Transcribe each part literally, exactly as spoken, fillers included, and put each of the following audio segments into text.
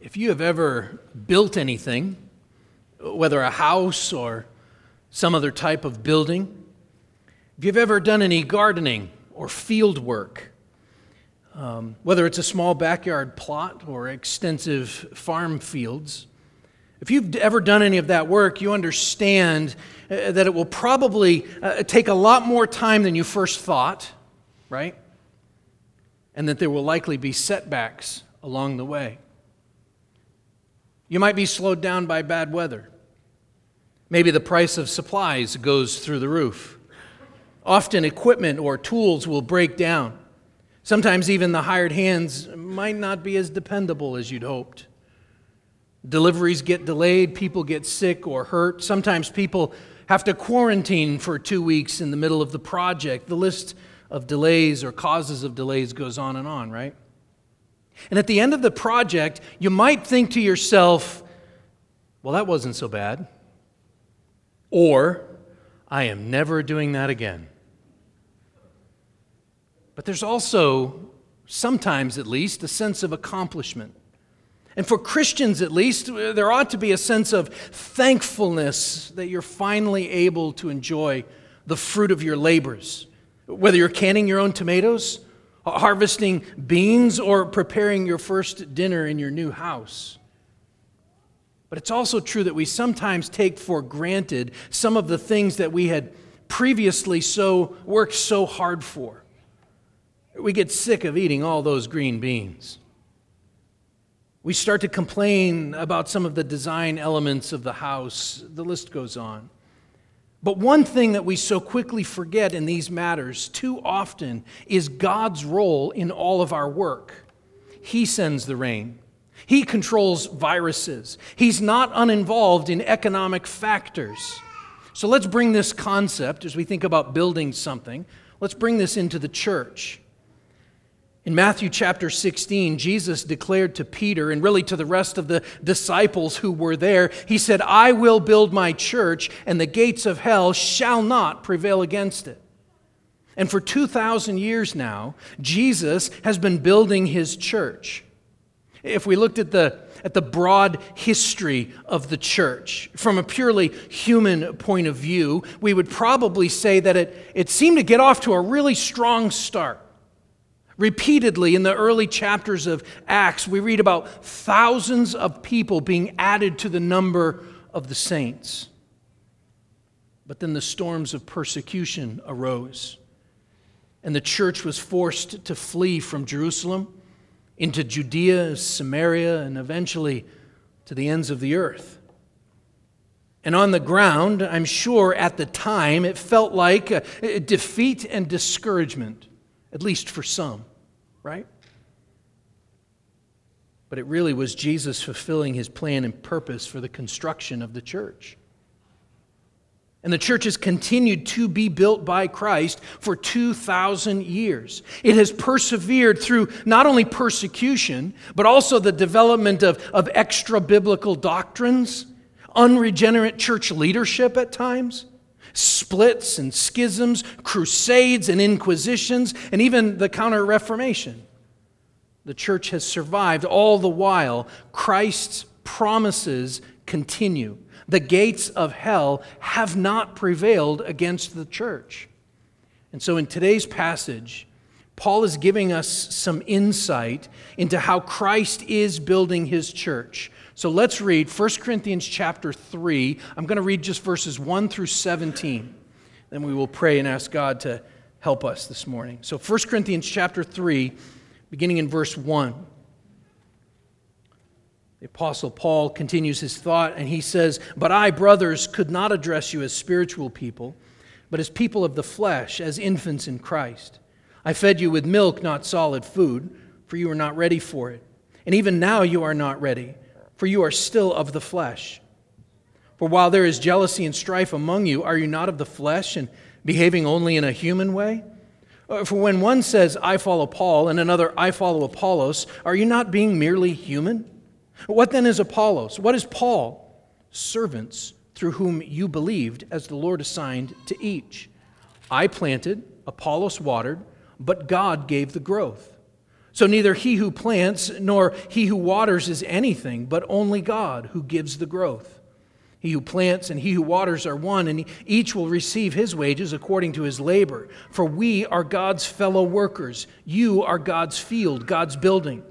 If you have ever built anything, whether a house or some other type of building, if you've ever done any gardening or field work, um, whether it's a small backyard plot or extensive farm fields, if you've ever done any of that work, you understand uh, that it will probably uh, take a lot more time than you first thought, right? And that there will likely be setbacks along the way. You might be slowed down by bad weather. Maybe the price of supplies goes through the roof. Often equipment or tools will break down. Sometimes even the hired hands might not be as dependable as you'd hoped. Deliveries get delayed, people get sick or hurt. Sometimes people have to quarantine for two weeks in the middle of the project. The list of delays or causes of delays goes on and on, right? And at the end of the project, you might think to yourself, well, that wasn't so bad. Or, I am never doing that again. But there's also, sometimes at least, a sense of accomplishment. And for Christians, at least, there ought to be a sense of thankfulness that you're finally able to enjoy the fruit of your labors. Whether you're canning your own tomatoes, harvesting beans, or preparing your first dinner in your new house. But it's also true that we sometimes take for granted some of the things that we had previously so worked so hard for. We get sick of eating all those green beans. We start to complain about some of the design elements of the house. The list goes on. But one thing that we so quickly forget in these matters too often is God's role in all of our work. He sends the rain. He controls viruses. He's not uninvolved in economic factors. So let's bring this concept, as we think about building something, let's bring this into the church. In Matthew chapter sixteen, Jesus declared to Peter and really to the rest of the disciples who were there, he said, "I will build my church, and the gates of hell shall not prevail against it." And for two thousand years now, Jesus has been building his church. If we looked at the at the broad history of the church from a purely human point of view, we would probably say that it, it seemed to get off to a really strong start. Repeatedly in the early chapters of Acts, we read about thousands of people being added to the number of the saints. But then the storms of persecution arose, and the church was forced to flee from Jerusalem into Judea, Samaria, and eventually to the ends of the earth. And on the ground, I'm sure at the time, it felt like a, a defeat and discouragement. At least for some, right? But it really was Jesus fulfilling his plan and purpose for the construction of the church. And the church has continued to be built by Christ for two thousand years. It has persevered through not only persecution, but also the development of, of extra-biblical doctrines, unregenerate church leadership at times, splits and schisms, crusades and inquisitions, and even the Counter-Reformation. The church has survived. All the while, Christ's promises continue. The gates of hell have not prevailed against the church. And so in today's passage, Paul is giving us some insight into how Christ is building his church. So let's read First Corinthians chapter three. I'm going to read just verses one through seventeen. Then we will pray and ask God to help us this morning. So First Corinthians chapter three, beginning in verse one. The Apostle Paul continues his thought, and he says, "But I, brothers, could not address you as spiritual people, but as people of the flesh, as infants in Christ. I fed you with milk, not solid food, for you were not ready for it. And even now you are not ready, for you are still of the flesh. For while there is jealousy and strife among you, are you not of the flesh and behaving only in a human way? For when one says, 'I follow Paul,' and another, 'I follow Apollos,' are you not being merely human? What then is Apollos? What is Paul? Servants through whom you believed, as the Lord assigned to each. I planted, Apollos watered, but God gave the growth. So neither he who plants nor he who waters is anything, but only God who gives the growth. He who plants and he who waters are one, and each will receive his wages according to his labor. For we are God's fellow workers. You are God's field, God's building.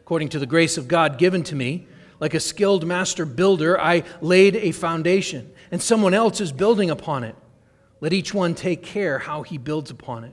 According to the grace of God given to me, like a skilled master builder, I laid a foundation, and someone else is building upon it. Let each one take care how he builds upon it.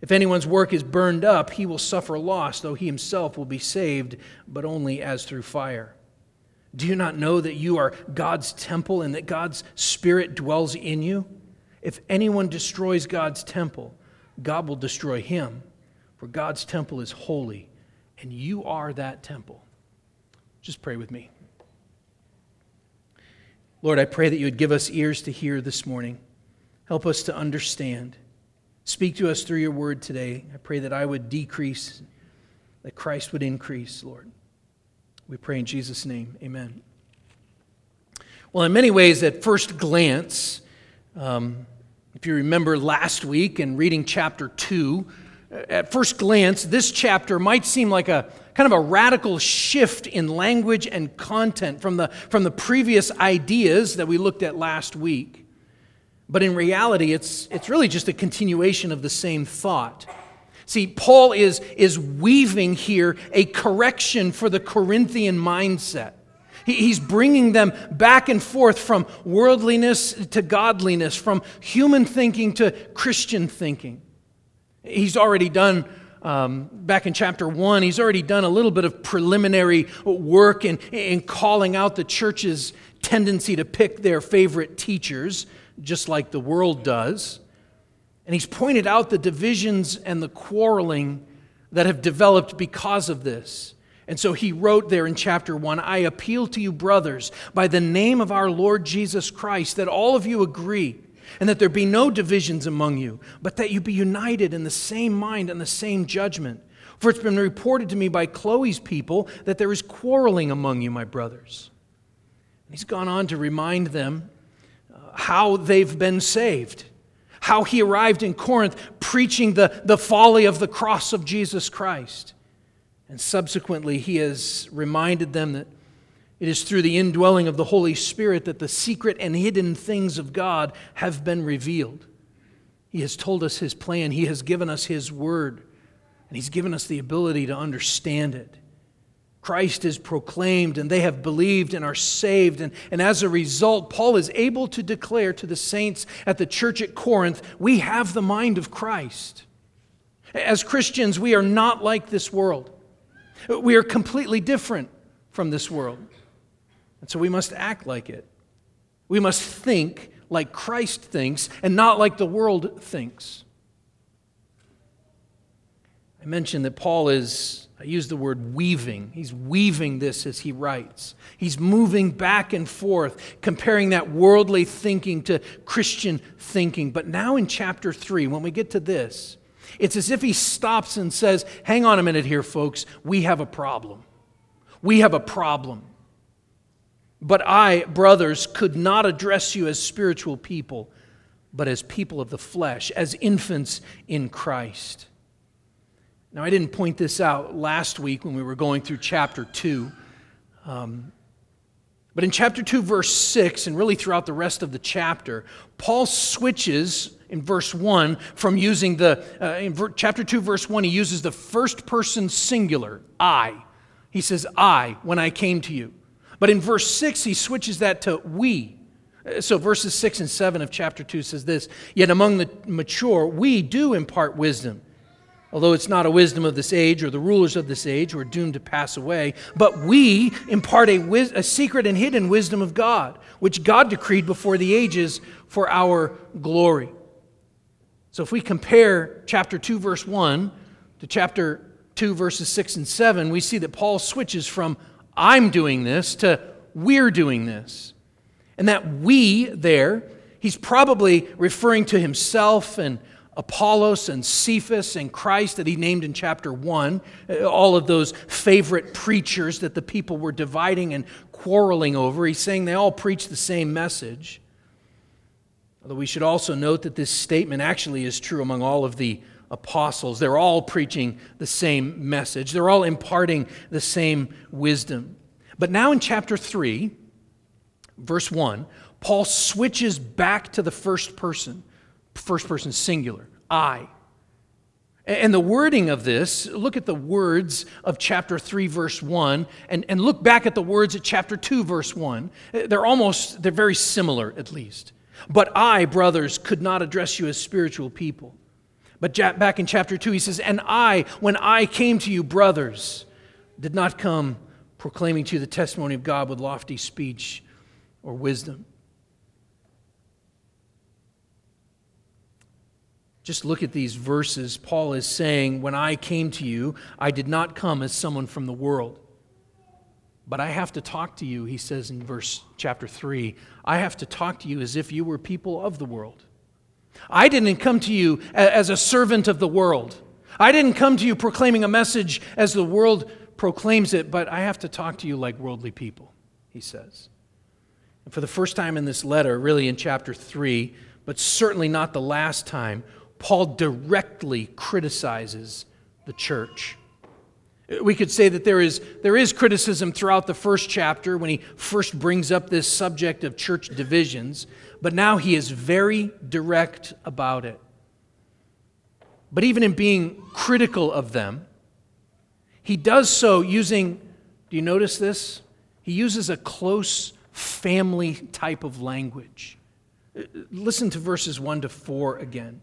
If anyone's work is burned up, he will suffer loss, though he himself will be saved, but only as through fire. Do you not know that you are God's temple and that God's Spirit dwells in you? If anyone destroys God's temple, God will destroy him, for God's temple is holy, and you are that temple. Just pray with me. Lord, I pray that you would give us ears to hear this morning. Help us to understand. Speak to us through your word today. I pray that I would decrease, that Christ would increase, Lord. We pray in Jesus' name, amen. Well, in many ways, at first glance, um, if you remember last week and reading chapter two, at first glance, this chapter might seem like a kind of a radical shift in language and content from the, from the previous ideas that we looked at last week. But in reality, it's, it's really just a continuation of the same thought. See, Paul is, is weaving here a correction for the Corinthian mindset. He, he's bringing them back and forth from worldliness to godliness, from human thinking to Christian thinking. He's already done, um, back in chapter one, he's already done a little bit of preliminary work in, in calling out the church's tendency to pick their favorite teachers, just like the world does. And he's pointed out the divisions and the quarreling that have developed because of this. And so he wrote there in chapter one, I appeal to you, brothers, by the name of our Lord Jesus Christ, that all of you agree, and that there be no divisions among you, but that you be united in the same mind and the same judgment. For it's been reported to me by Chloe's people that there is quarreling among you, my brothers. And he's gone on to remind them how they've been saved, how he arrived in Corinth preaching the, the folly of the cross of Jesus Christ. And subsequently, he has reminded them that it is through the indwelling of the Holy Spirit that the secret and hidden things of God have been revealed. He has told us his plan. He has given us his word, and he's given us the ability to understand it. Christ is proclaimed, and they have believed and are saved. And, and as a result, Paul is able to declare to the saints at the church at Corinth, we have the mind of Christ. As Christians, we are not like this world. We are completely different from this world. And so we must act like it. We must think like Christ thinks and not like the world thinks. I mentioned that Paul is... I use the word weaving. He's weaving this as he writes. He's moving back and forth, comparing that worldly thinking to Christian thinking. But now in chapter three, when we get to this, it's as if he stops and says, hang on a minute here, folks. We have a problem. We have a problem. But I, brothers, could not address you as spiritual people, but as people of the flesh, as infants in Christ. Now, I didn't point this out last week when we were going through chapter two, um, but in chapter two, verse six, and really throughout the rest of the chapter, Paul switches in verse one from using the, uh, in ver- chapter two, verse one, he uses the first person singular, I. He says, I, when I came to you. But in verse six, he switches that to we. So verses six and seven of chapter two says this, yet among the mature, we do impart wisdom. Although it's not a wisdom of this age or the rulers of this age who are doomed to pass away, but we impart a, wis- a secret and hidden wisdom of God, which God decreed before the ages for our glory. So if we compare chapter two, verse one to chapter two, verses six and seven, we see that Paul switches from I'm doing this to we're doing this. And that we there, he's probably referring to himself and Apollos and Cephas and Christ that he named in chapter one, all of those favorite preachers that the people were dividing and quarreling over. He's saying they all preach the same message. Although we should also note that this statement actually is true among all of the apostles. They're all preaching the same message. They're all imparting the same wisdom. But now in chapter three, verse one, Paul switches back to the first person, first person singular, I. And the wording of this, look at the words of chapter three, verse one, and, and look back at the words at chapter two, verse one. They're almost, they're very similar at least. But I, brothers, could not address you as spiritual people. But back in chapter two, he says, and I, when I came to you, brothers, did not come proclaiming to you the testimony of God with lofty speech or wisdom. Just look at these verses. Paul is saying, when I came to you, I did not come as someone from the world. But I have to talk to you, he says in verse chapter three, I have to talk to you as if you were people of the world. I didn't come to you as a servant of the world. I didn't come to you proclaiming a message as the world proclaims it, but I have to talk to you like worldly people, he says. And for the first time in this letter, really in chapter three, but certainly not the last time, Paul directly criticizes the church. We could say that there is, there is criticism throughout the first chapter when he first brings up this subject of church divisions, but now he is very direct about it. But even in being critical of them, he does so using, do you notice this? He uses a close family type of language. Listen to verses one to four again.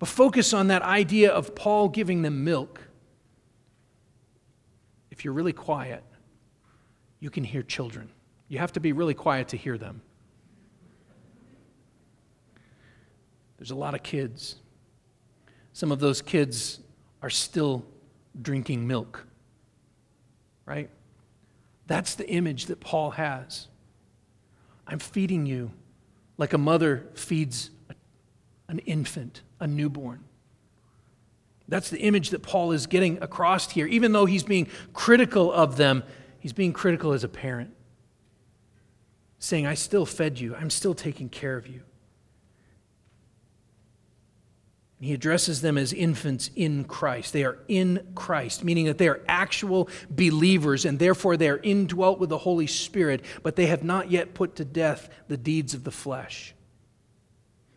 But focus on that idea of Paul giving them milk. If you're really quiet, you can hear children. You have to be really quiet to hear them. There's a lot of kids. Some of those kids are still drinking milk, right? That's the image that Paul has. I'm feeding you like a mother feeds an infant, a newborn. That's the image that Paul is getting across here. Even though he's being critical of them, he's being critical as a parent, saying, I still fed you. I'm still taking care of you. And he addresses them as infants in Christ. They are in Christ, meaning that they are actual believers, and therefore they are indwelt with the Holy Spirit, but they have not yet put to death the deeds of the flesh.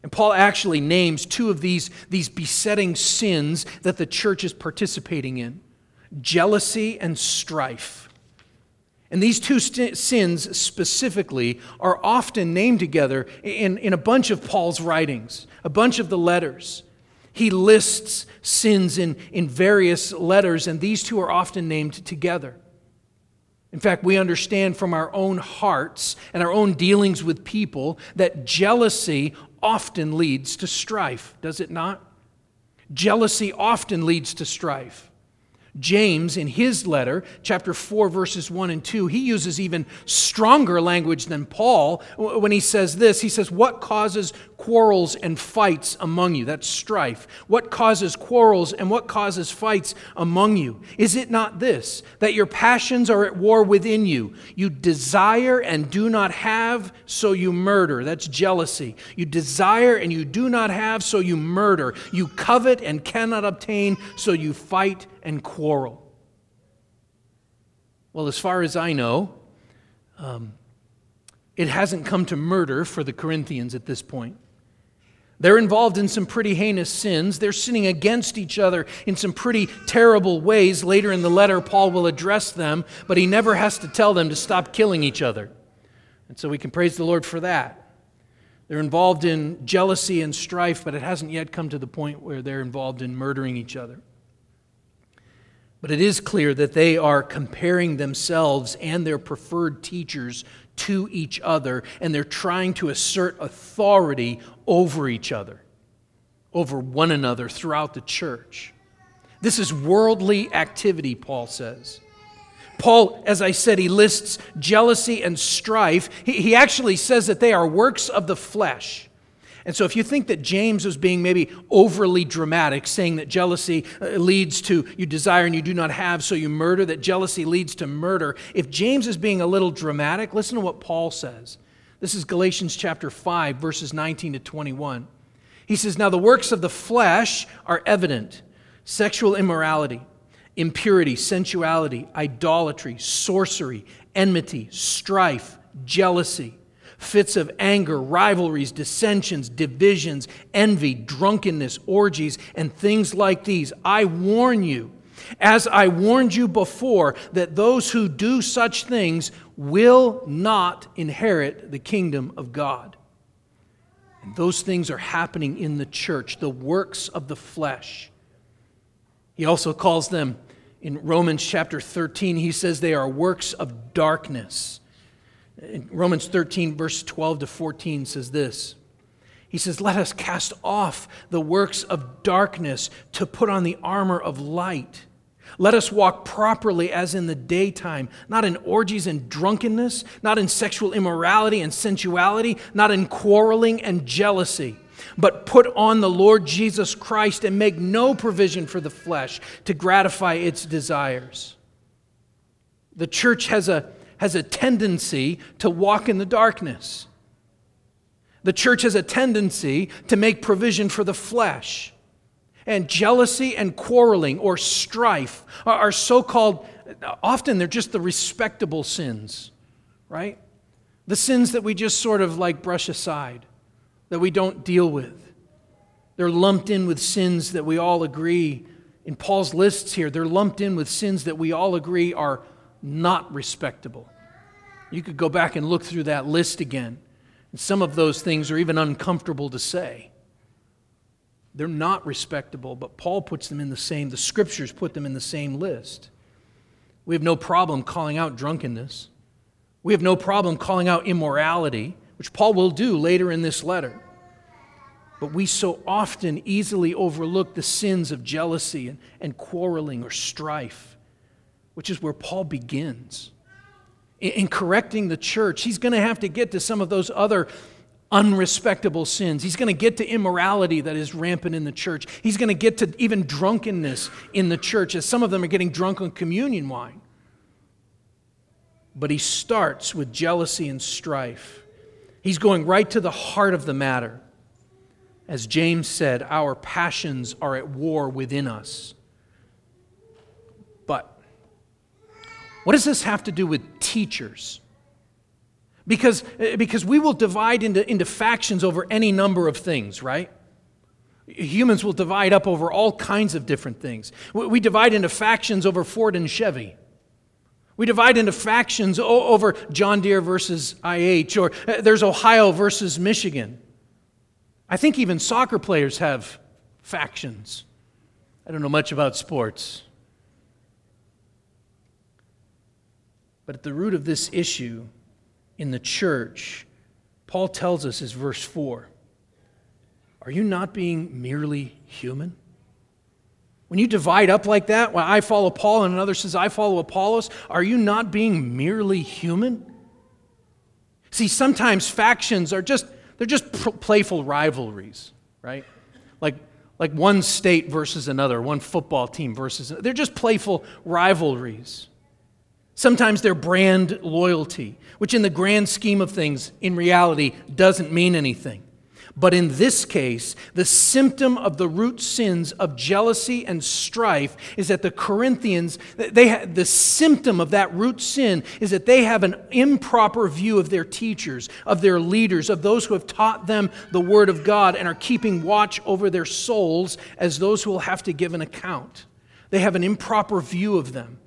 And Paul actually names two of these, these besetting sins that the church is participating in, jealousy and strife. And these two st- sins specifically are often named together in, in a bunch of Paul's writings, a bunch of the letters. He lists sins in, in various letters, and these two are often named together. In fact, we understand from our own hearts and our own dealings with people that jealousy often leads to strife, does it not? Jealousy often leads to strife. James, in his letter, chapter four, verses one and two, he uses even stronger language than Paul when he says this. He says, what causes quarrels and fights among you? That's strife. What causes quarrels and what causes fights among you? Is it not this, that your passions are at war within you? You desire and do not have, so you murder. That's jealousy. You desire and you do not have, so you murder. You covet and cannot obtain, so you fight and quarrel. Well, as far as I know, um, it hasn't come to murder for the Corinthians at this point. They're involved in some pretty heinous sins. They're sinning against each other in some pretty terrible ways. Later in the letter, Paul will address them, but he never has to tell them to stop killing each other. And so we can praise the Lord for that. They're involved in jealousy and strife, but it hasn't yet come to the point where they're involved in murdering each other. But it is clear that they are comparing themselves and their preferred teachers to each other, and they're trying to assert authority over each other, over one another throughout the church. This is worldly activity, Paul says. Paul, as I said, he lists jealousy and strife. He, he actually says that they are works of the flesh. And so if you think that James was being maybe overly dramatic, saying that jealousy leads to you desire and you do not have, so you murder, that jealousy leads to murder. If James is being a little dramatic, listen to what Paul says. This is Galatians chapter five, verses nineteen to twenty-one. He says, "Now the works of the flesh are evident: sexual immorality, impurity, sensuality, idolatry, sorcery, enmity, strife, jealousy, fits of anger, rivalries, dissensions, divisions, envy, drunkenness, orgies, and things like these. I warn you, as I warned you before, that those who do such things will not inherit the kingdom of God." And those things are happening in the church, the works of the flesh. He also calls them, in Romans chapter thirteen, he says they are works of darkness. In Romans thirteen, verse twelve to fourteen says this. He says, "Let us cast off the works of darkness to put on the armor of light. Let us walk properly as in the daytime, not in orgies and drunkenness, not in sexual immorality and sensuality, not in quarreling and jealousy, but put on the Lord Jesus Christ and make no provision for the flesh to gratify its desires." The church has a has a tendency to walk in the darkness. The church has a tendency to make provision for the flesh. And jealousy and quarreling or strife are so-called, often they're just the respectable sins, right? The sins that we just sort of like brush aside, that we don't deal with. They're lumped in with sins that we all agree. In Paul's lists here, they're lumped in with sins that we all agree are not respectable. You could go back and look through that list again. And some of those things are even uncomfortable to say. They're not respectable, but Paul puts them in the same, the scriptures put them in the same list. We have no problem calling out drunkenness. We have no problem calling out immorality, which Paul will do later in this letter. But we so often easily overlook the sins of jealousy and, and quarreling or strife, which is where Paul begins. In correcting the church, he's going to have to get to some of those other unrespectable sins. He's going to get to immorality that is rampant in the church. He's going to get to even drunkenness in the church, as some of them are getting drunk on communion wine. But he starts with jealousy and strife. He's going right to the heart of the matter. As James said, our passions are at war within us. What does this have to do with teachers? Because, because we will divide into, into factions over any number of things, right? Humans will divide up over all kinds of different things. We divide into factions over Ford and Chevy. We divide into factions over John Deere versus I H, or there's Ohio versus Michigan. I think even soccer players have factions. I don't know much about sports. But at the root of this issue in the church, Paul tells us is verse four. Are you not being merely human? When you divide up like that, when I follow Paul and another says I follow Apollos, are you not being merely human? See, sometimes factions are just, they're just playful rivalries, right? Like, like one state versus another, one football team versus another. They're just playful rivalries. Sometimes they're brand loyalty, which in the grand scheme of things, in reality, doesn't mean anything. But in this case, the symptom of the root sins of jealousy and strife is that the Corinthians, they have, the symptom of that root sin is that they have an improper view of their teachers, of their leaders, of those who have taught them the Word of God and are keeping watch over their souls as those who will have to give an account. They have an improper view of them.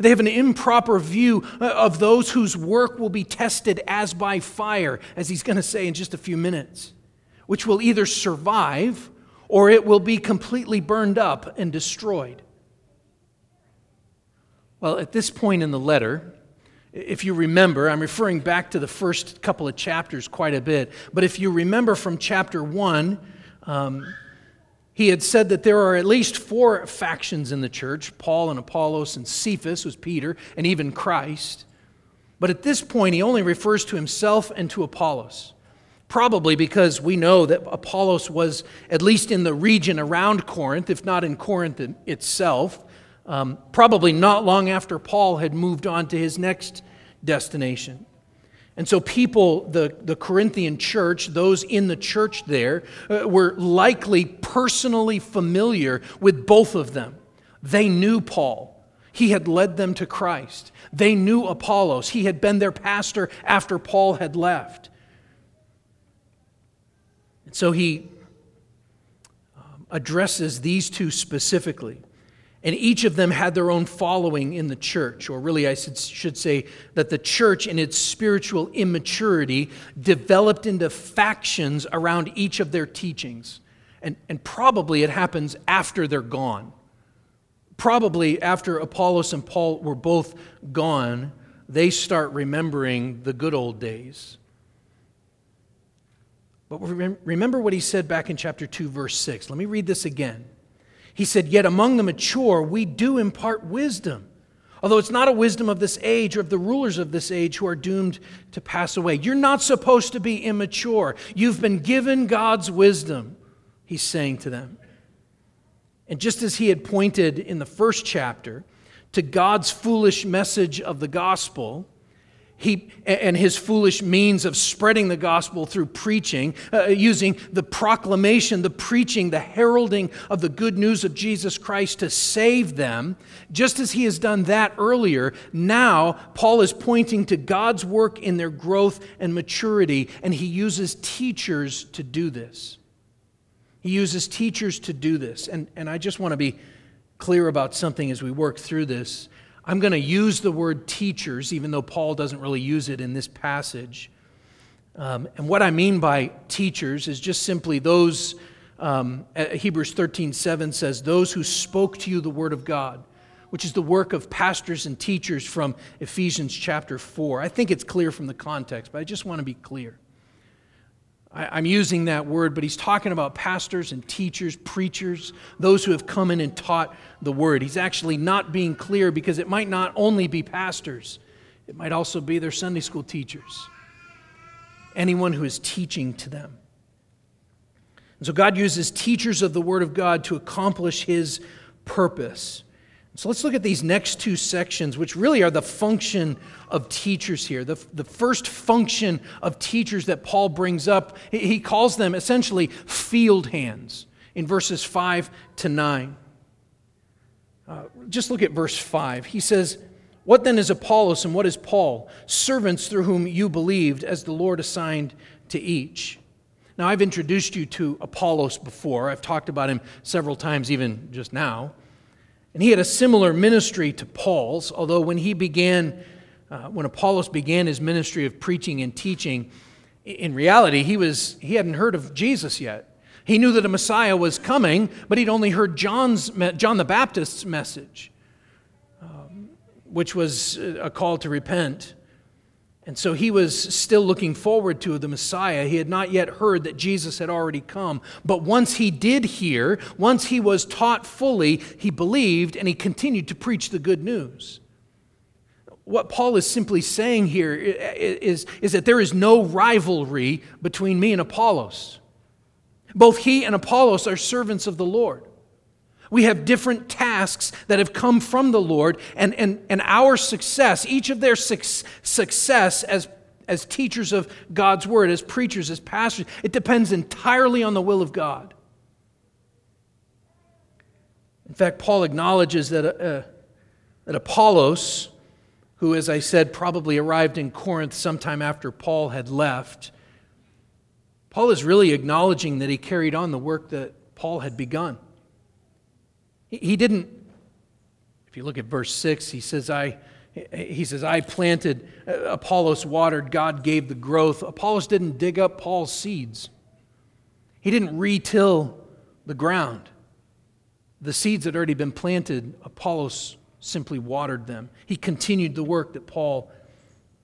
They have an improper view of those whose work will be tested as by fire, as he's going to say in just a few minutes, which will either survive or it will be completely burned up and destroyed. Well, at this point in the letter, if you remember, I'm referring back to the first couple of chapters quite a bit, but if you remember from chapter one, um, he had said that there are at least four factions in the church, Paul and Apollos and Cephas was Peter, and even Christ. But at this point, he only refers to himself and to Apollos, probably because we know that Apollos was at least in the region around Corinth, if not in Corinth itself, um, probably not long after Paul had moved on to his next destination. And so people, the, the Corinthian church, those in the church there, uh, were likely personally familiar with both of them. They knew Paul. He had led them to Christ. They knew Apollos. He had been their pastor after Paul had left. And so he um, addresses these two specifically. And each of them had their own following in the church, or really I should say that the church in its spiritual immaturity developed into factions around each of their teachings. And, and probably it happens after they're gone. Probably after Apollos and Paul were both gone, they start remembering the good old days. But remember what he said back in chapter two, verse six. Let me read this again. He said, "Yet among the mature we do impart wisdom, although it's not a wisdom of this age or of the rulers of this age who are doomed to pass away." You're not supposed to be immature. You've been given God's wisdom, he's saying to them. And just as he had pointed in the first chapter to God's foolish message of the gospel, He, and his foolish means of spreading the gospel through preaching, uh, using the proclamation, the preaching, the heralding of the good news of Jesus Christ to save them. Just as he has done that earlier, now Paul is pointing to God's work in their growth and maturity, and he uses teachers to do this. He uses teachers to do this. And, and I just want to be clear about something as we work through this. I'm going to use the word teachers, even though Paul doesn't really use it in this passage. Um, and what I mean by teachers is just simply those, um, Hebrews thirteen seven says, those who spoke to you the word of God, which is the work of pastors and teachers from Ephesians chapter four. I think it's clear from the context, but I just want to be clear. I, I'm using that word, but he's talking about pastors and teachers, preachers, those who have come in and taught the word. He's actually not being clear because it might not only be pastors, it might also be their Sunday school teachers, anyone who is teaching to them. And so God uses teachers of the word of God to accomplish his purpose. So let's look at these next two sections, which really are the function of teachers here. The, the first function of teachers that Paul brings up, he calls them essentially field hands in verses five to nine. Uh, just look at verse five. He says, "What then is Apollos and what is Paul? Servants through whom you believed, as the Lord assigned to each." Now, I've introduced you to Apollos before. I've talked about him several times, even just now. And he had a similar ministry to Paul's, although when he began, uh, when Apollos began his ministry of preaching and teaching, in reality, he was he hadn't heard of Jesus yet. He knew that a Messiah was coming, but he'd only heard John's John the Baptist's message, um, which was a call to repent. And so he was still looking forward to the Messiah. He had not yet heard that Jesus had already come. But once he did hear, once he was taught fully, he believed and he continued to preach the good news. What Paul is simply saying here is, is that there is no rivalry between me and Apollos. Both he and Apollos are servants of the Lord. We have different tasks that have come from the Lord, and, and, and our success, each of their su- success as, as teachers of God's word, as preachers, as pastors, it depends entirely on the will of God. In fact, Paul acknowledges that, uh, that Apollos, who, as I said, probably arrived in Corinth sometime after Paul had left, Paul is really acknowledging that he carried on the work that Paul had begun. He didn't If you look at verse six, he says, I, he says, I planted, Apollos watered, God gave the growth. Apollos didn't dig up Paul's seeds. He didn't retill the ground. The seeds had already been planted. Apollos simply watered them. He continued the work that Paul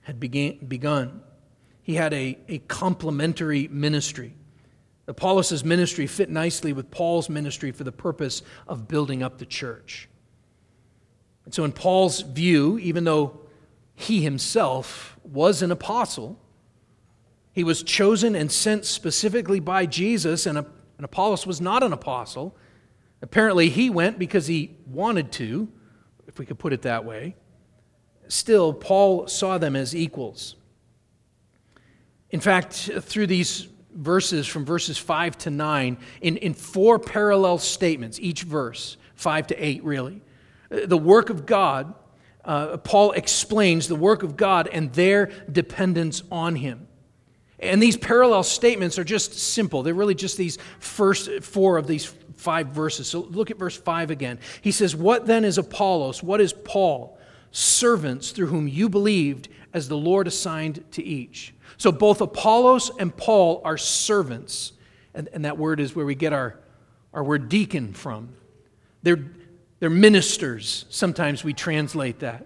had began, begun. He had a, a complementary ministry. Apollos' ministry fit nicely with Paul's ministry for the purpose of building up the church. And so in Paul's view, even though he himself was an apostle, he was chosen and sent specifically by Jesus, and Apollos was not an apostle. Apparently he went because he wanted to, if we could put it that way. Still, Paul saw them as equals. In fact, through these verses, from verses five to nine, in, in four parallel statements, each verse, five to eight really, the work of God, uh, Paul explains the work of God and their dependence on him. And these parallel statements are just simple. They're really just these first four of these five verses. So look at verse five again. He says, "What then is Apollos? What is Paul? Servants through whom you believed, as the Lord assigned to each." So both Apollos and Paul are servants. And, and that word is where we get our, our word deacon from. They're They're ministers, sometimes we translate that.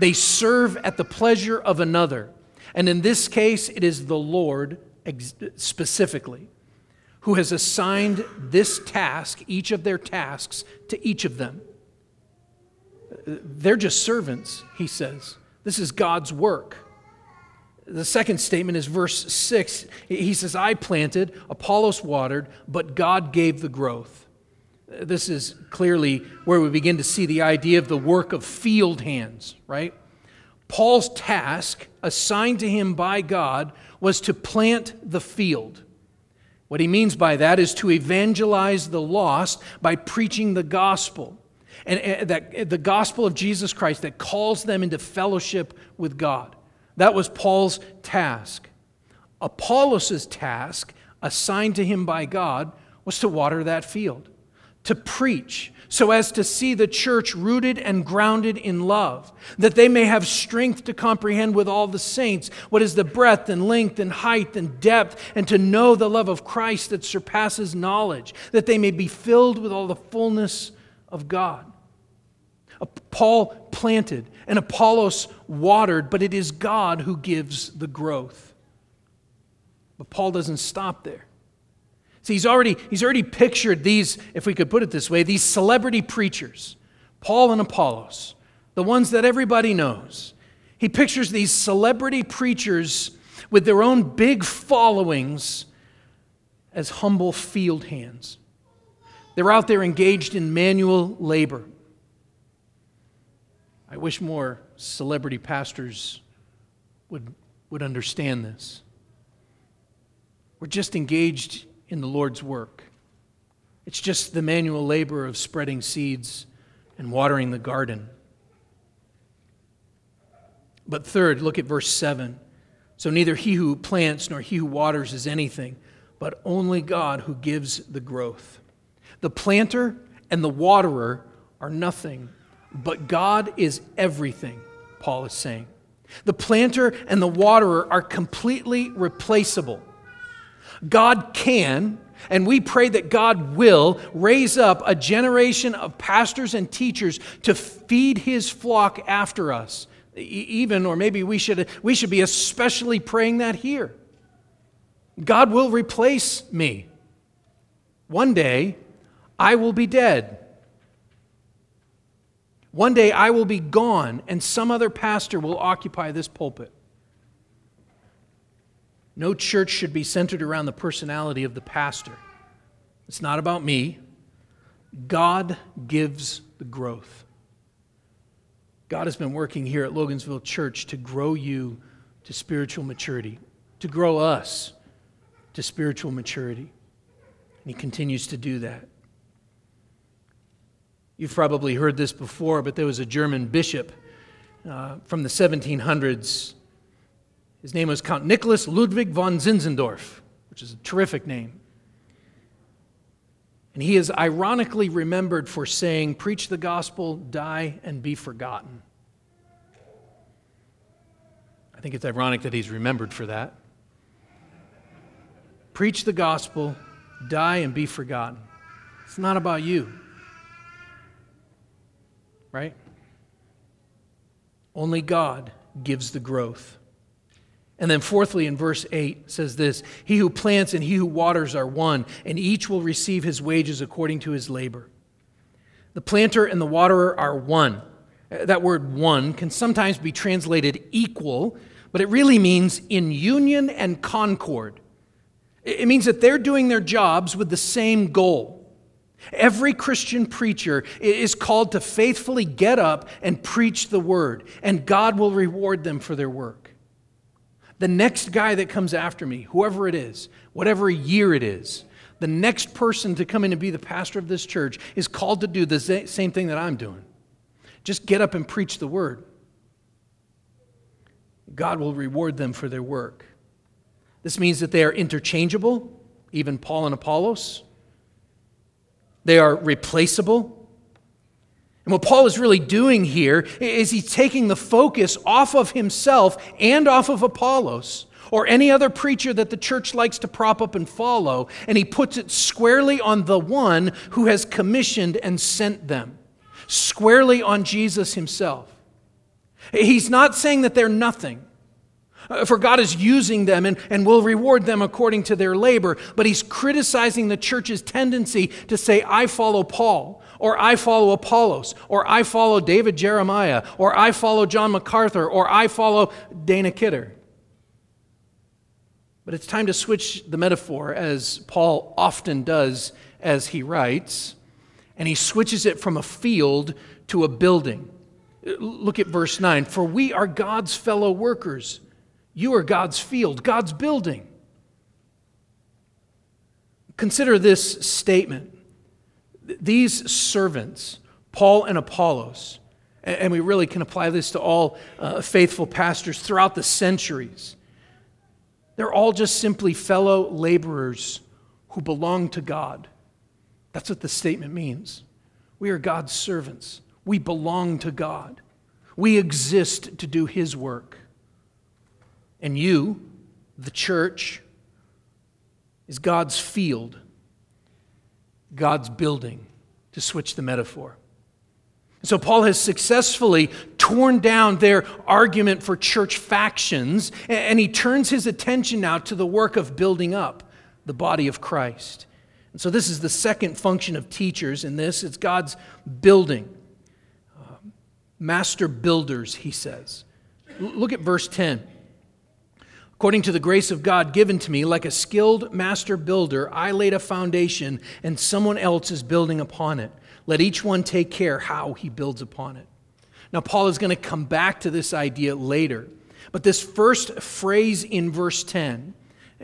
They serve at the pleasure of another. And in this case, it is the Lord specifically who has assigned this task, each of their tasks, to each of them. They're just servants, he says. This is God's work. The second statement is verse six. He says, "I planted, Apollos watered, but God gave the growth." This is clearly where we begin to see the idea of the work of field hands, right? Paul's task assigned to him by God was to plant the field. What he means by that is to evangelize the lost by preaching the gospel, and that the gospel of Jesus Christ that calls them into fellowship with God. That was Paul's task. Apollos' task assigned to him by God was to water that field, to preach, so as to see the church rooted and grounded in love, that they may have strength to comprehend with all the saints what is the breadth and length and height and depth, and to know the love of Christ that surpasses knowledge, that they may be filled with all the fullness of God. Paul planted and Apollos watered, but it is God who gives the growth. But Paul doesn't stop there. See, he's already, he's already pictured these, if we could put it this way, these celebrity preachers, Paul and Apollos, the ones that everybody knows. He pictures these celebrity preachers with their own big followings as humble field hands. They're out there engaged in manual labor. I wish more celebrity pastors would, would understand this. We're just engaged in the Lord's work. It's just the manual labor of spreading seeds and watering the garden. But third, look at verse seven. "So neither he who plants nor he who waters is anything, but only God who gives the growth." The planter and the waterer are nothing, but God is everything, Paul is saying. The planter and the waterer are completely replaceable. God can, and we pray that God will, raise up a generation of pastors and teachers to feed his flock after us. Even, or maybe we should, we should be especially praying that here. God will replace me. One day, I will be dead. One day, I will be gone, and some other pastor will occupy this pulpit. No church should be centered around the personality of the pastor. It's not about me. God gives the growth. God has been working here at Logansville Church to grow you to spiritual maturity, to grow us to spiritual maturity. And he continues to do that. You've probably heard this before, but there was a German bishop uh, from the seventeen hundreds. His name was Count Nicholas Ludwig von Zinzendorf, which is a terrific name. And he is ironically remembered for saying, "Preach the gospel, die, and be forgotten." I think it's ironic that he's remembered for that. Preach the gospel, die, and be forgotten. It's not about you, right? Only God gives the growth. And then fourthly, in verse eight, says this, "He who plants and he who waters are one, and each will receive his wages according to his labor." The planter and the waterer are one. That word one can sometimes be translated equal, but it really means in union and concord. It means that they're doing their jobs with the same goal. Every Christian preacher is called to faithfully get up and preach the word, and God will reward them for their work. The next guy that comes after me, whoever it is, whatever year it is, the next person to come in and be the pastor of this church is called to do the same thing that I'm doing. Just get up and preach the word. God will reward them for their work. This means that they are interchangeable, even Paul and Apollos. They are replaceable. And what Paul is really doing here is he's taking the focus off of himself and off of Apollos or any other preacher that the church likes to prop up and follow, and he puts it squarely on the one who has commissioned and sent them, squarely on Jesus himself. He's not saying that they're nothing, for God is using them and, and will reward them according to their labor, but he's criticizing the church's tendency to say, "I follow Paul," or "I follow Apollos," or "I follow David Jeremiah," or "I follow John MacArthur," or "I follow Dana Kidder." But it's time to switch the metaphor, as Paul often does as he writes, and he switches it from a field to a building. Look at verse nine. "For we are God's fellow workers." You are God's field, God's building. Consider this statement. These servants, Paul and Apollos, and we really can apply this to all uh, faithful pastors throughout the centuries, they're all just simply fellow laborers who belong to God. That's what the statement means. We are God's servants. We belong to God. We exist to do His work. And you, the church, is God's field, God's building, to switch the metaphor. So Paul has successfully torn down their argument for church factions, and he turns his attention now to the work of building up the body of Christ. And so this is the second function of teachers in this. It's God's building. Master builders, he says. Look at verse ten. "According to the grace of God given to me, like a skilled master builder, I laid a foundation, and someone else is building upon it. Let each one take care how he builds upon it." Now, Paul is going to come back to this idea later, but this first phrase in verse ten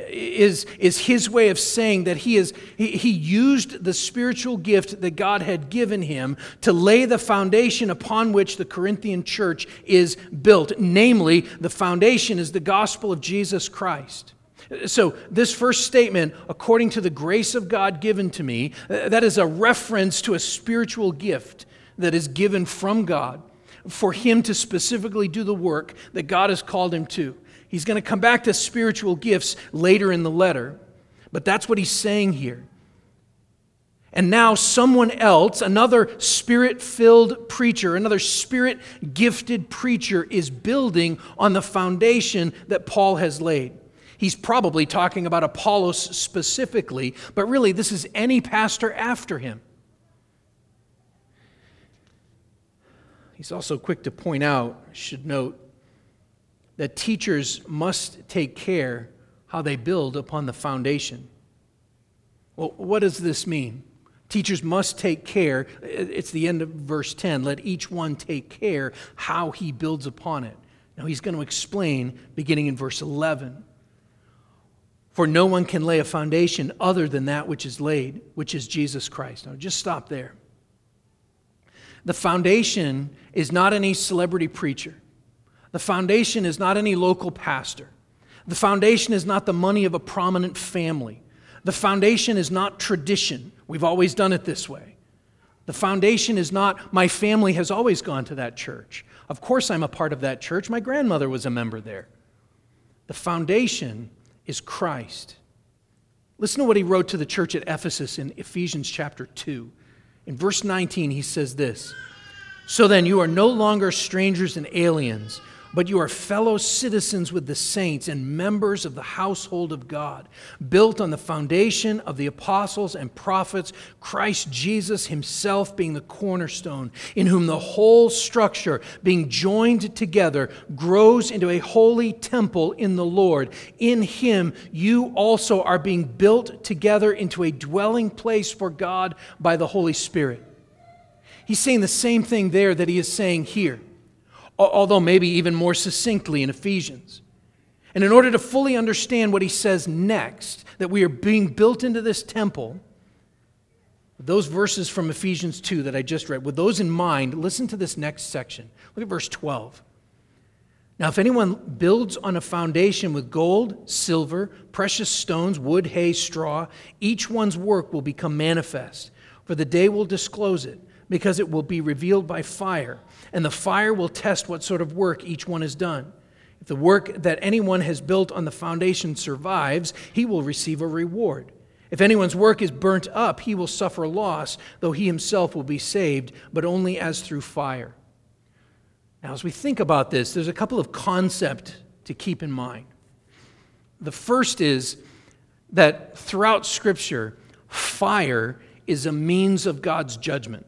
is, is his way of saying that he, is, he, he used the spiritual gift that God had given him to lay the foundation upon which the Corinthian church is built. Namely, the foundation is the gospel of Jesus Christ. So this first statement, "according to the grace of God given to me," that is a reference to a spiritual gift that is given from God for him to specifically do the work that God has called him to. He's going to come back to spiritual gifts later in the letter, but that's what he's saying here. And now someone else, another Spirit-filled preacher, another Spirit-gifted preacher, is building on the foundation that Paul has laid. He's probably talking about Apollos specifically, but really this is any pastor after him. He's also quick to point out, I should note, that teachers must take care how they build upon the foundation. Well, what does this mean? Teachers must take care. It's the end of verse ten. Let each one take care how he builds upon it. Now he's going to explain, beginning in verse eleven. "For no one can lay a foundation other than that which is laid, which is Jesus Christ." Now just stop there. The foundation is not any celebrity preacher. The foundation is not any local pastor. The foundation is not the money of a prominent family. The foundation is not tradition. We've always done it this way. The foundation is not, my family has always gone to that church. Of course I'm a part of that church. My grandmother was a member there. The foundation is Christ. Listen to what he wrote to the church at Ephesus in Ephesians chapter two. In verse nineteen, he says this, "So then you are no longer strangers and aliens, but you are fellow citizens with the saints and members of the household of God, built on the foundation of the apostles and prophets, Christ Jesus himself being the cornerstone, in whom the whole structure, being joined together, grows into a holy temple in the Lord. In him you also are being built together into a dwelling place for God by the Holy Spirit." He's saying the same thing there that he is saying here, although maybe even more succinctly in Ephesians. And in order to fully understand what he says next, that we are being built into this temple, those verses from Ephesians two that I just read, with those in mind, listen to this next section. Look at verse twelve. "Now, if anyone builds on a foundation with gold, silver, precious stones, wood, hay, straw, each one's work will become manifest, for the day will disclose it, because it will be revealed by fire, and the fire will test what sort of work each one has done. If the work that anyone has built on the foundation survives, he will receive a reward. If anyone's work is burnt up, he will suffer loss, though he himself will be saved, but only as through fire." Now, as we think about this, there's a couple of concepts to keep in mind. The first is that throughout Scripture, fire is a means of God's judgment.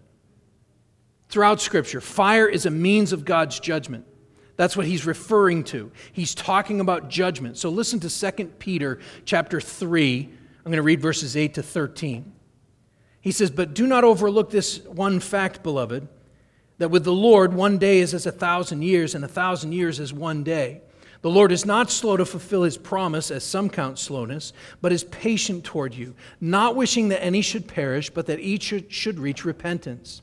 Throughout Scripture, fire is a means of God's judgment. That's what he's referring to. He's talking about judgment. So listen to Second Peter chapter three. I'm going to read verses eight to thirteen. He says, "But do not overlook this one fact, beloved, that with the Lord one day is as a thousand years, and a thousand years as one day. The Lord is not slow to fulfill his promise, as some count slowness, but is patient toward you, not wishing that any should perish, but that each should reach repentance.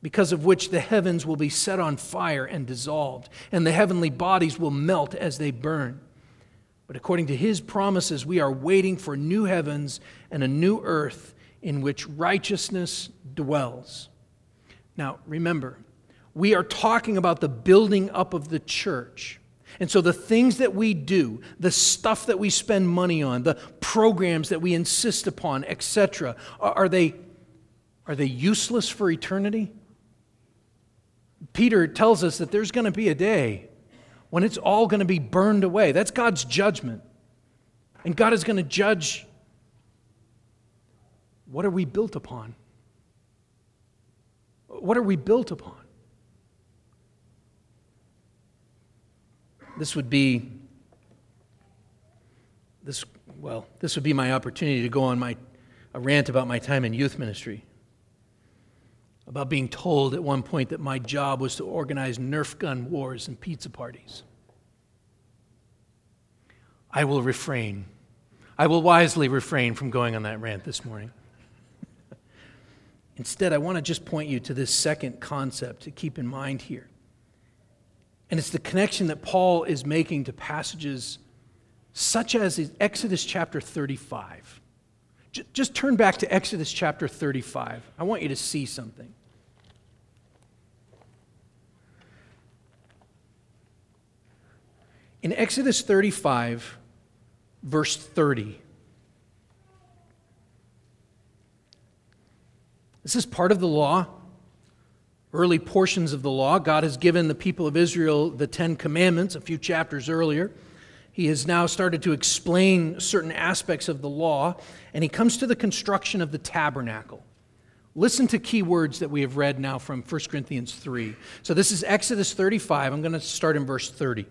because of which the heavens will be set on fire and dissolved, and the heavenly bodies will melt as they burn. But according to his promises, we are waiting for new heavens and a new earth in which righteousness dwells." Now, remember, we are talking about the building up of the church. And so the things that we do, the stuff that we spend money on, the programs that we insist upon, et cetera, are they, are they useless for eternity? Peter tells us that there's going to be a day when it's all going to be burned away. That's God's judgment. And God is going to judge. What are we built upon? What are we built upon? This would be, this, well, this would be my opportunity to go on my a rant about my time in youth ministry, about being told at one point that my job was to organize Nerf gun wars and pizza parties. I will refrain. I will wisely refrain from going on that rant this morning. Instead, I want to just point you to this second concept to keep in mind here. And it's the connection that Paul is making to passages such as Exodus chapter thirty-five. Just turn back to Exodus chapter thirty-five. I want you to see something. In Exodus thirty-five, verse thirty, this is part of the law, early portions of the law. God has given the people of Israel the Ten Commandments a few chapters earlier. He has now started to explain certain aspects of the law, and he comes to the construction of the tabernacle. Listen to key words that we have read now from First Corinthians three. So this is Exodus thirty-five. I'm going to start in verse thirty.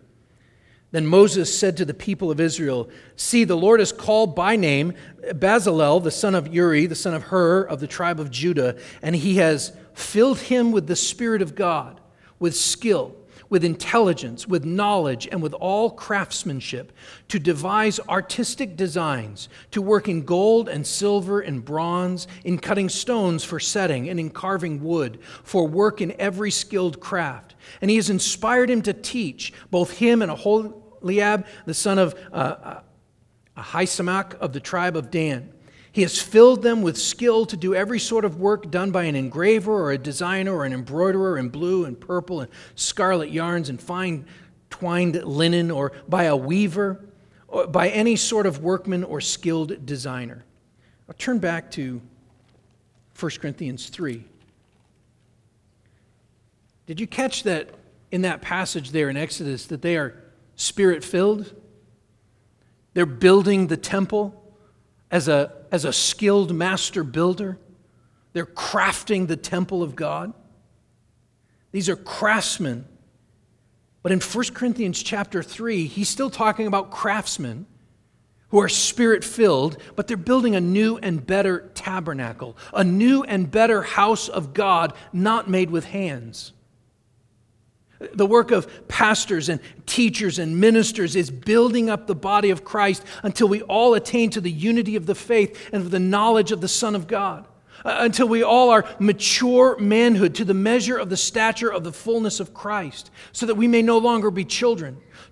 Then Moses said to the people of Israel, "See, the Lord has called by name Bezalel, the son of Uri, the son of Hur, of the tribe of Judah, and he has filled him with the Spirit of God, with skill, with intelligence, with knowledge, and with all craftsmanship, to devise artistic designs, to work in gold and silver and bronze, in cutting stones for setting, and in carving wood, for work in every skilled craft. And he has inspired him to teach, both him and Aholiab, the son of uh, Ahisamach of the tribe of Dan. He has filled them with skill to do every sort of work done by an engraver or a designer or an embroiderer in blue and purple and scarlet yarns and fine twined linen, or by a weaver, or by any sort of workman or skilled designer." I'll turn back to First Corinthians three. Did you catch that in that passage there in Exodus that they are Spirit-filled? They're building the temple as a as a skilled master builder. They're crafting the temple of God. These are craftsmen. But in First Corinthians chapter three, he's still talking about craftsmen who are Spirit-filled, but they're building a new and better tabernacle, a new and better house of God, not made with hands. The work of pastors and teachers and ministers is building up the body of Christ until we all attain to the unity of the faith and of the knowledge of the Son of God, uh, until we all are mature manhood to the measure of the stature of the fullness of Christ, so that we may no longer be children,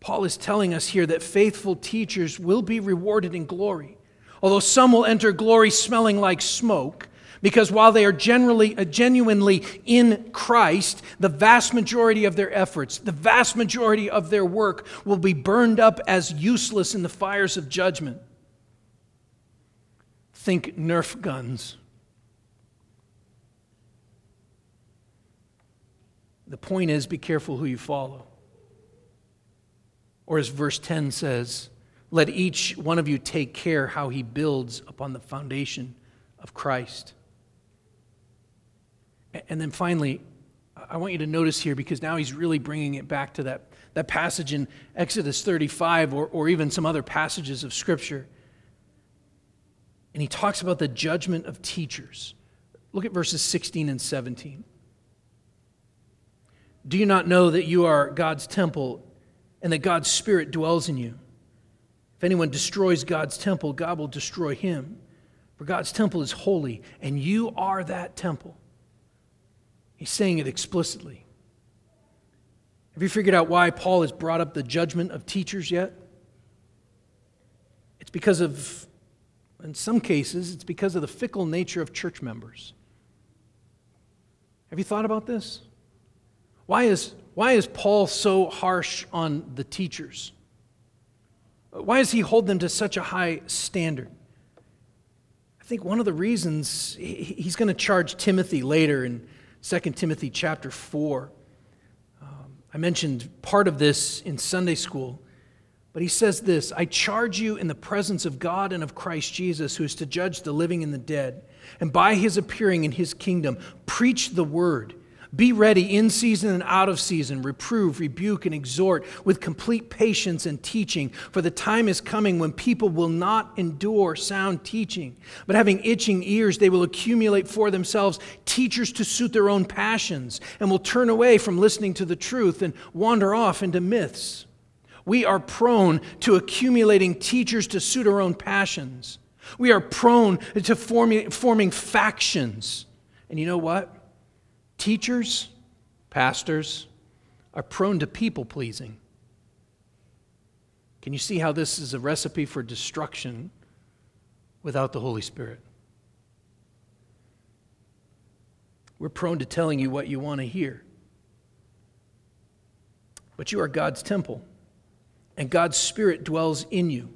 Paul is telling us here that faithful teachers will be rewarded in glory, although some will enter glory smelling like smoke, because while they are generally, uh, genuinely in Christ, the vast majority of their efforts, the vast majority of their work will be burned up as useless in the fires of judgment. Think Nerf guns. The point is, be careful who you follow. Or as verse ten says, "Let each one of you take care how he builds upon the foundation of Christ." And then finally, I want you to notice here, because now he's really bringing it back to that, that passage in Exodus thirty-five or, or even some other passages of Scripture. And he talks about the judgment of teachers. Look at verses sixteen and seventeen. "Do you not know that you are God's temple, and that God's Spirit dwells in you? If anyone destroys God's temple, God will destroy him. For God's temple is holy, and you are that temple." He's saying it explicitly. Have you figured out why Paul has brought up the judgment of teachers yet? It's because of, in some cases, it's because of the fickle nature of church members. Have you thought about this? Why is... Why is Paul so harsh on the teachers? Why does he hold them to such a high standard? I think one of the reasons, he's going to charge Timothy later in Second Timothy chapter four. Um, I mentioned part of this in Sunday school, but he says this, "I charge you in the presence of God and of Christ Jesus, who is to judge the living and the dead, and by his appearing in his kingdom, preach the word. Be ready in season and out of season, reprove, rebuke, and exhort with complete patience and teaching. For the time is coming when people will not endure sound teaching, but having itching ears, they will accumulate for themselves teachers to suit their own passions, and will turn away from listening to the truth and wander off into myths. We are prone to accumulating teachers to suit our own passions. We are prone to forming, forming factions." And you know what? Teachers, pastors, are prone to people-pleasing. Can you see how this is a recipe for destruction without the Holy Spirit? We're prone to telling you what you want to hear. But you are God's temple, and God's Spirit dwells in you.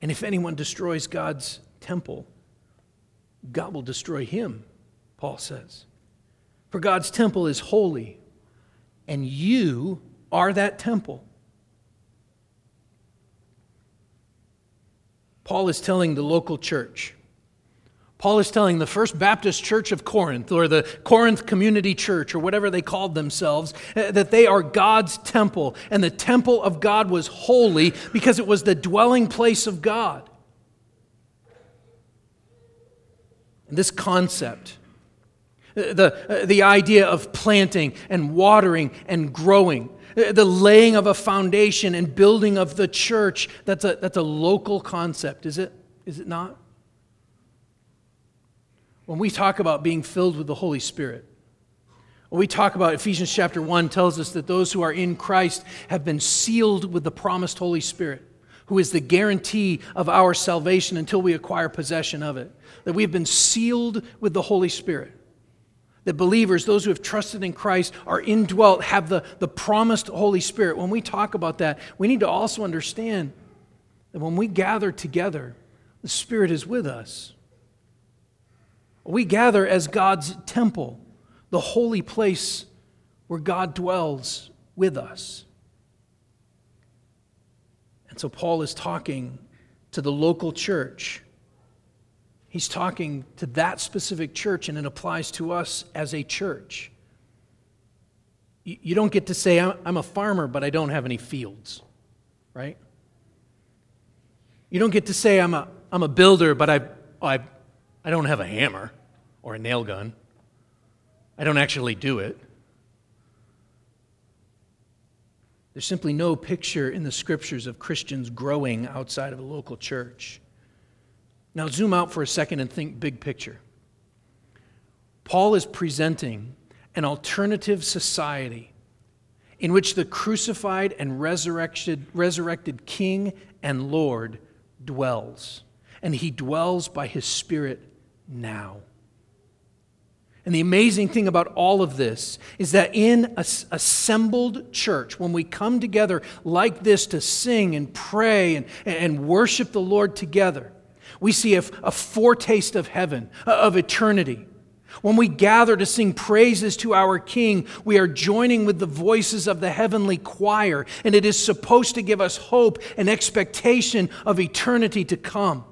And if anyone destroys God's temple, God will destroy him, Paul says. For God's temple is holy, and you are that temple. Paul is telling the local church. Paul is telling the First Baptist Church of Corinth, or the Corinth Community Church, or whatever they called themselves, that they are God's temple, and the temple of God was holy because it was the dwelling place of God. And this concept, the, the idea of planting and watering and growing, the laying of a foundation and building of the church, that's a, that's a local concept, is it? Is it not? When we talk about being filled with the Holy Spirit, when we talk about Ephesians chapter one tells us that those who are in Christ have been sealed with the promised Holy Spirit, who is the guarantee of our salvation until we acquire possession of it, that we have been sealed with the Holy Spirit. That believers, those who have trusted in Christ, are indwelt, have the, the promised Holy Spirit. When we talk about that, we need to also understand that when we gather together, the Spirit is with us. We gather as God's temple, the holy place where God dwells with us. And so Paul is talking to the local church. He's talking to that specific church, and it applies to us as a church. You don't get to say, I'm a farmer, but I don't have any fields, right? You don't get to say, I'm a, I'm a builder, but I, I, I don't have a hammer or a nail gun. I don't actually do it. There's simply no picture in the Scriptures of Christians growing outside of a local church. Now zoom out for a second and think big picture. Paul is presenting an alternative society in which the crucified and resurrected, resurrected King and Lord dwells. And he dwells by his Spirit now. And the amazing thing about all of this is that in a assembled church, when we come together like this to sing and pray and, and worship the Lord together, we see a, a foretaste of heaven, of eternity. When we gather to sing praises to our King, we are joining with the voices of the heavenly choir, and it is supposed to give us hope and expectation of eternity to come.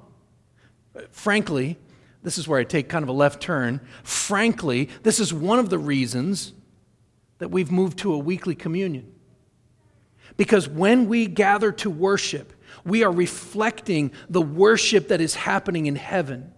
Frankly, this is where I take kind of a left turn. Frankly, this is one of the reasons that we've moved to a weekly communion. Because when we gather to worship, we are reflecting the worship that is happening in heaven.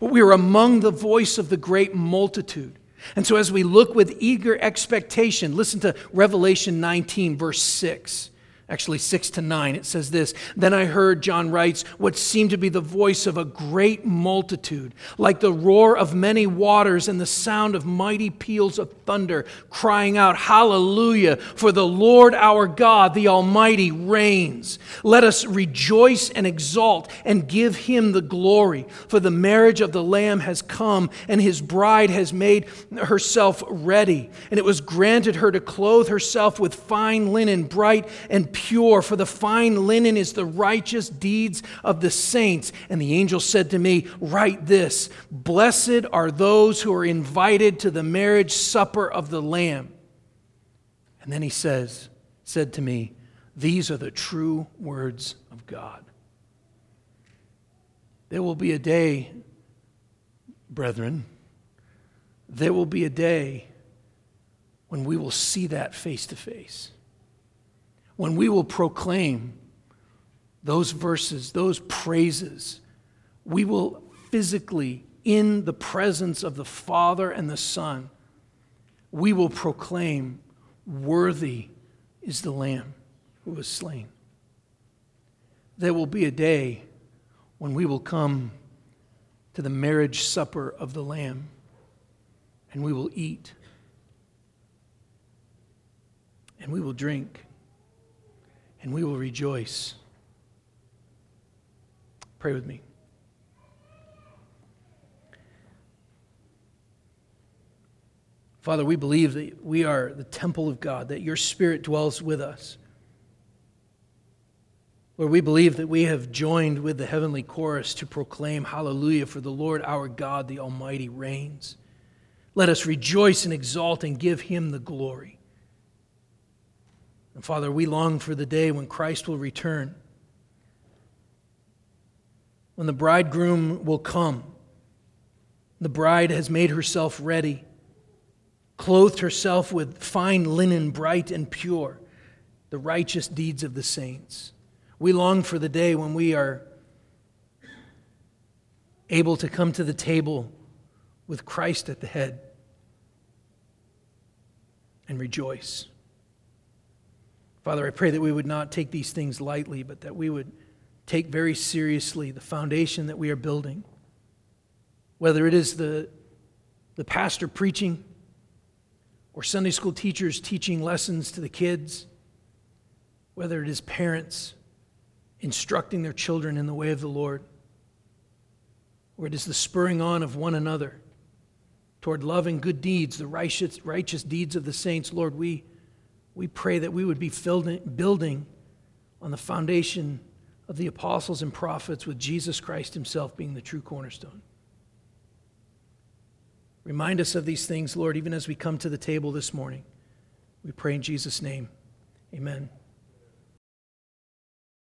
We are among the voice of the great multitude. And so as we look with eager expectation, listen to Revelation nineteen, verse six. Actually, six to nine, it says this, "Then I heard," John writes, "what seemed to be the voice of a great multitude, like the roar of many waters and the sound of mighty peals of thunder, crying out, 'Hallelujah, for the Lord our God, the Almighty, reigns. Let us rejoice and exult and give him the glory, for the marriage of the Lamb has come, and his bride has made herself ready. And it was granted her to clothe herself with fine linen, bright and pure. Pure, for the fine linen is the righteous deeds of the saints.' And the angel said to me, 'Write this: Blessed are those who are invited to the marriage supper of the Lamb.' And then he says, said to me, 'These are the true words of God.'" There will be a day, brethren, there will be a day when we will see that face to face. When we will proclaim those verses, those praises, we will physically, in the presence of the Father and the Son, we will proclaim, "Worthy is the Lamb who was slain." There will be a day when we will come to the marriage supper of the Lamb and we will eat and we will drink. And we will rejoice. Pray with me. Father, we believe that we are the temple of God, that your Spirit dwells with us. Lord, we believe that we have joined with the heavenly chorus to proclaim hallelujah, for the Lord our God, the Almighty, reigns. Let us rejoice and exalt and give him the glory. And Father, we long for the day when Christ will return, when the bridegroom will come. The bride has made herself ready, clothed herself with fine linen, bright and pure, the righteous deeds of the saints. We long for the day when we are able to come to the table with Christ at the head and rejoice. Father, I pray that we would not take these things lightly, but that we would take very seriously the foundation that we are building. Whether it is the, the pastor preaching or Sunday school teachers teaching lessons to the kids, whether it is parents instructing their children in the way of the Lord, or it is the spurring on of one another toward love and good deeds, the righteous, righteous deeds of the saints, Lord, we We pray that we would be building on the foundation of the apostles and prophets, with Jesus Christ himself being the true cornerstone. Remind us of these things, Lord, even as we come to the table this morning. We pray in Jesus' name. Amen.